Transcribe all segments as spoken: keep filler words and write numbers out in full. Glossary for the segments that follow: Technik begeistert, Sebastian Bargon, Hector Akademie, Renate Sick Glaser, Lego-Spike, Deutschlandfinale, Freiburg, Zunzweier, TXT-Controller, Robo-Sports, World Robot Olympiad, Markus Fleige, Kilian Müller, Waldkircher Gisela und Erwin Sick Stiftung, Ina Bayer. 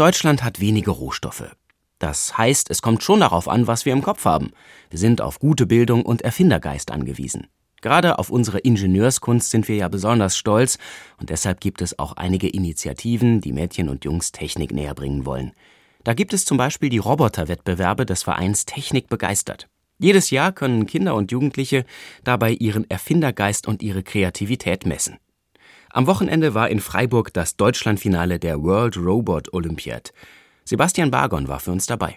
Deutschland hat wenige Rohstoffe. Das heißt, es kommt schon darauf an, was wir im Kopf haben. Wir sind auf gute Bildung und Erfindergeist angewiesen. Gerade auf unsere Ingenieurskunst sind wir ja besonders stolz und deshalb gibt es auch einige Initiativen, die Mädchen und Jungs Technik näher bringen wollen. Da gibt es zum Beispiel die Roboterwettbewerbe des Vereins Technik begeistert. Jedes Jahr können Kinder und Jugendliche dabei ihren Erfindergeist und ihre Kreativität messen. Am Wochenende war in Freiburg das Deutschlandfinale der World Robot Olympiad. Sebastian Bargon war für uns dabei.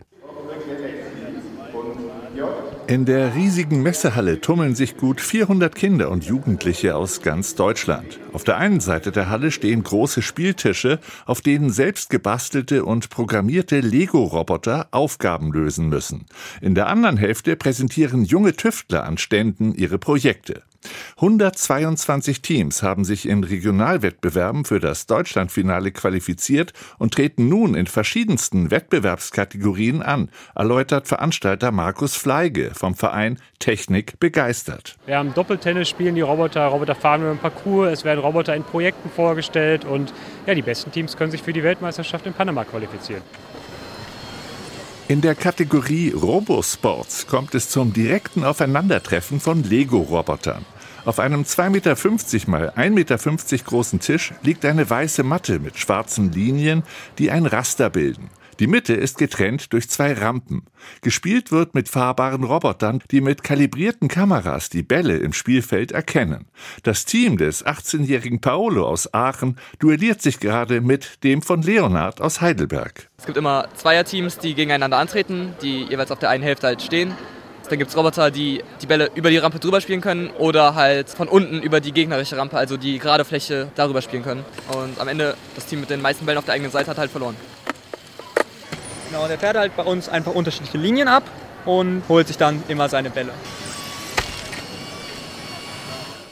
In der riesigen Messehalle tummeln sich gut vierhundert Kinder und Jugendliche aus ganz Deutschland. Auf der einen Seite der Halle stehen große Spieltische, auf denen selbst gebastelte und programmierte Lego-Roboter Aufgaben lösen müssen. In der anderen Hälfte präsentieren junge Tüftler an Ständen ihre Projekte. hundertzweiundzwanzig Teams haben sich in Regionalwettbewerben für das Deutschlandfinale qualifiziert und treten nun in verschiedensten Wettbewerbskategorien an, erläutert Veranstalter Markus Fleige vom Verein Technik begeistert. Wir haben Doppeltennis, spielen die Roboter, Roboter fahren über den Parcours, es werden Roboter in Projekten vorgestellt und ja, die besten Teams können sich für die Weltmeisterschaft in Panama qualifizieren. In der Kategorie Robo-Sports kommt es zum direkten Aufeinandertreffen von Lego-Robotern. Auf einem zwei Meter fünfzig mal ein Meter fünfzig großen Tisch liegt eine weiße Matte mit schwarzen Linien, die ein Raster bilden. Die Mitte ist getrennt durch zwei Rampen. Gespielt wird mit fahrbaren Robotern, die mit kalibrierten Kameras die Bälle im Spielfeld erkennen. Das Team des achtzehnjährigen Paolo aus Aachen duelliert sich gerade mit dem von Leonhard aus Heidelberg. Es gibt immer Zweierteams, die gegeneinander antreten, die jeweils auf der einen Hälfte halt stehen. Dann gibt es Roboter, die die Bälle über die Rampe drüber spielen können oder halt von unten über die gegnerische Rampe, also die gerade Fläche, darüber spielen können. Und am Ende, das Team mit den meisten Bällen auf der eigenen Seite hat halt verloren. Genau, der fährt halt bei uns einfach unterschiedliche Linien ab und holt sich dann immer seine Bälle.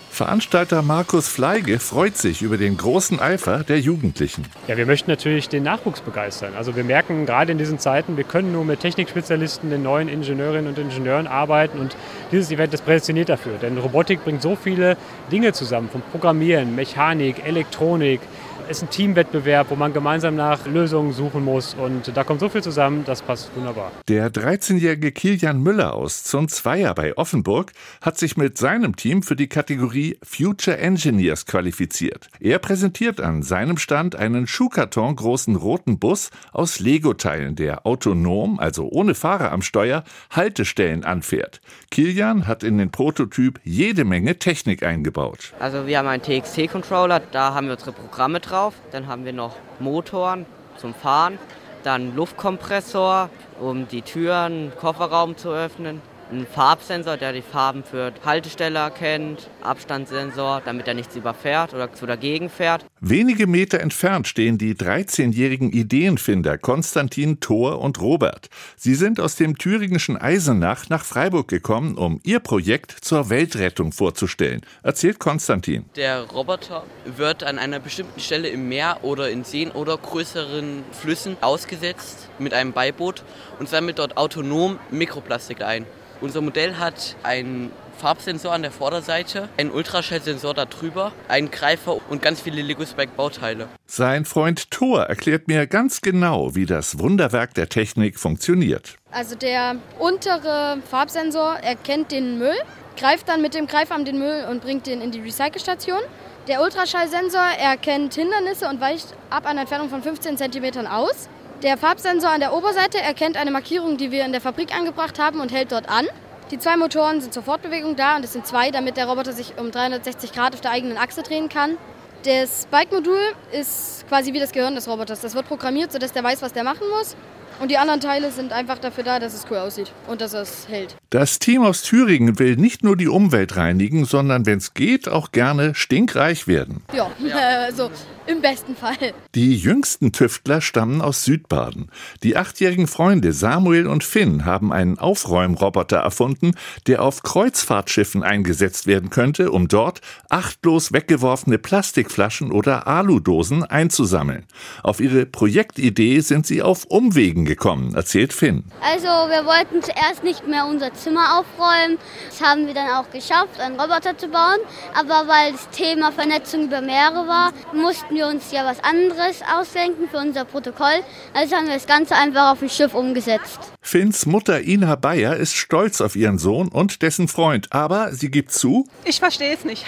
Veranstalter Markus Fleige freut sich über den großen Eifer der Jugendlichen. Ja, wir möchten natürlich den Nachwuchs begeistern. Also wir merken gerade in diesen Zeiten, wir können nur mit Technikspezialisten, den neuen Ingenieurinnen und Ingenieuren arbeiten. Und dieses Event ist prädestiniert dafür. Denn Robotik bringt so viele Dinge zusammen, vom Programmieren, Mechanik, Elektronik. Es ist ein Teamwettbewerb, wo man gemeinsam nach Lösungen suchen muss. Und da kommt so viel zusammen, das passt wunderbar. Der dreizehnjährige Kilian Müller aus Zunzweier bei Offenburg hat sich mit seinem Team für die Kategorie Future Engineers qualifiziert. Er präsentiert an seinem Stand einen Schuhkarton großen roten Bus aus Lego-Teilen, der autonom, also ohne Fahrer am Steuer, Haltestellen anfährt. Kilian hat in den Prototyp jede Menge Technik eingebaut. Also wir haben einen T X T-Controller, da haben wir unsere Programme drauf. Dann haben wir noch Motoren zum Fahren, dann Luftkompressor, um die Türen, Kofferraum zu öffnen, einen Farbsensor, der die Farben für Haltestelle erkennt, Abstandssensor, damit er nichts überfährt oder zu dagegen fährt. Wenige Meter entfernt stehen die dreizehnjährigen Ideenfinder Konstantin, Thor und Robert. Sie sind aus dem thüringischen Eisenach nach Freiburg gekommen, um ihr Projekt zur Weltrettung vorzustellen, erzählt Konstantin. Der Roboter wird an einer bestimmten Stelle im Meer oder in Seen oder größeren Flüssen ausgesetzt mit einem Beiboot und sammelt dort autonom Mikroplastik ein. Unser Modell hat einen Farbsensor an der Vorderseite, einen Ultraschallsensor da drüber, einen Greifer und ganz viele Lego-Spike-Bauteile. Sein Freund Thor erklärt mir ganz genau, wie das Wunderwerk der Technik funktioniert. Also der untere Farbsensor erkennt den Müll, greift dann mit dem Greifer an den Müll und bringt den in die Recycelstation. Der Ultraschallsensor erkennt Hindernisse und weicht ab einer Entfernung von fünfzehn Zentimetern aus. Der Farbsensor an der Oberseite erkennt eine Markierung, die wir in der Fabrik angebracht haben und hält dort an. Die zwei Motoren sind zur Fortbewegung da und es sind zwei, damit der Roboter sich um dreihundertsechzig Grad auf der eigenen Achse drehen kann. Das Spike-Modul ist quasi wie das Gehirn des Roboters. Das wird programmiert, sodass der weiß, was der machen muss. Und die anderen Teile sind einfach dafür da, dass es cool aussieht und dass es hält. Das Team aus Thüringen will nicht nur die Umwelt reinigen, sondern wenn es geht, auch gerne stinkreich werden. Ja, äh, so im besten Fall. Die jüngsten Tüftler stammen aus Südbaden. Die achtjährigen Freunde Samuel und Finn haben einen Aufräumroboter erfunden, der auf Kreuzfahrtschiffen eingesetzt werden könnte, um dort achtlos weggeworfene Plastikflaschen oder Aludosen einzusammeln. Auf ihre Projektidee sind sie auf Umwegen gekommen, erzählt Finn. Also wir wollten zuerst nicht mehr unser Zimmer aufräumen. Das haben wir dann auch geschafft, einen Roboter zu bauen. Aber weil das Thema Vernetzung über Meere war, mussten wir uns ja was anderes ausdenken für unser Protokoll. Also haben wir das Ganze einfach auf ein Schiff umgesetzt. Finns Mutter Ina Bayer ist stolz auf ihren Sohn und dessen Freund. Aber sie gibt zu: Ich verstehe es nicht.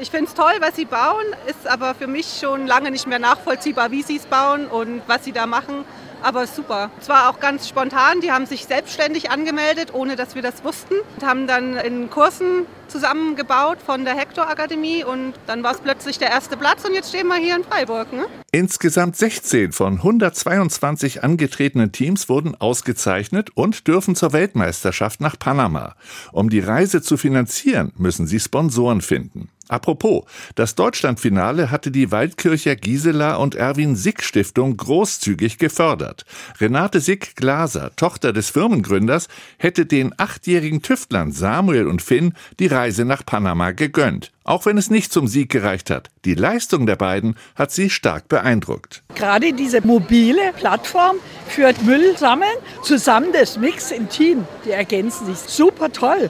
Ich finde es toll, was sie bauen, ist aber für mich schon lange nicht mehr nachvollziehbar, wie sie es bauen und was sie da machen. Aber super. Es war auch ganz spontan. Die haben sich selbstständig angemeldet, ohne dass wir das wussten. Und haben dann in Kursen zusammengebaut von der Hector Akademie. Und dann war es plötzlich der erste Platz. Und jetzt stehen wir hier in Freiburg. Ne? Insgesamt sechzehn von hundertzweiundzwanzig angetretenen Teams wurden ausgezeichnet und dürfen zur Weltmeisterschaft nach Panama. Um die Reise zu finanzieren, müssen sie Sponsoren finden. Apropos, das Deutschlandfinale hatte die Waldkircher Gisela und Erwin Sick Stiftung großzügig gefördert. Renate Sick Glaser, Tochter des Firmengründers, hätte den achtjährigen Tüftlern Samuel und Finn die Reise nach Panama gegönnt. Auch wenn es nicht zum Sieg gereicht hat, die Leistung der beiden hat sie stark beeindruckt. Gerade diese mobile Plattform für Müll sammeln, zusammen das Mix im Team, die ergänzen sich super toll.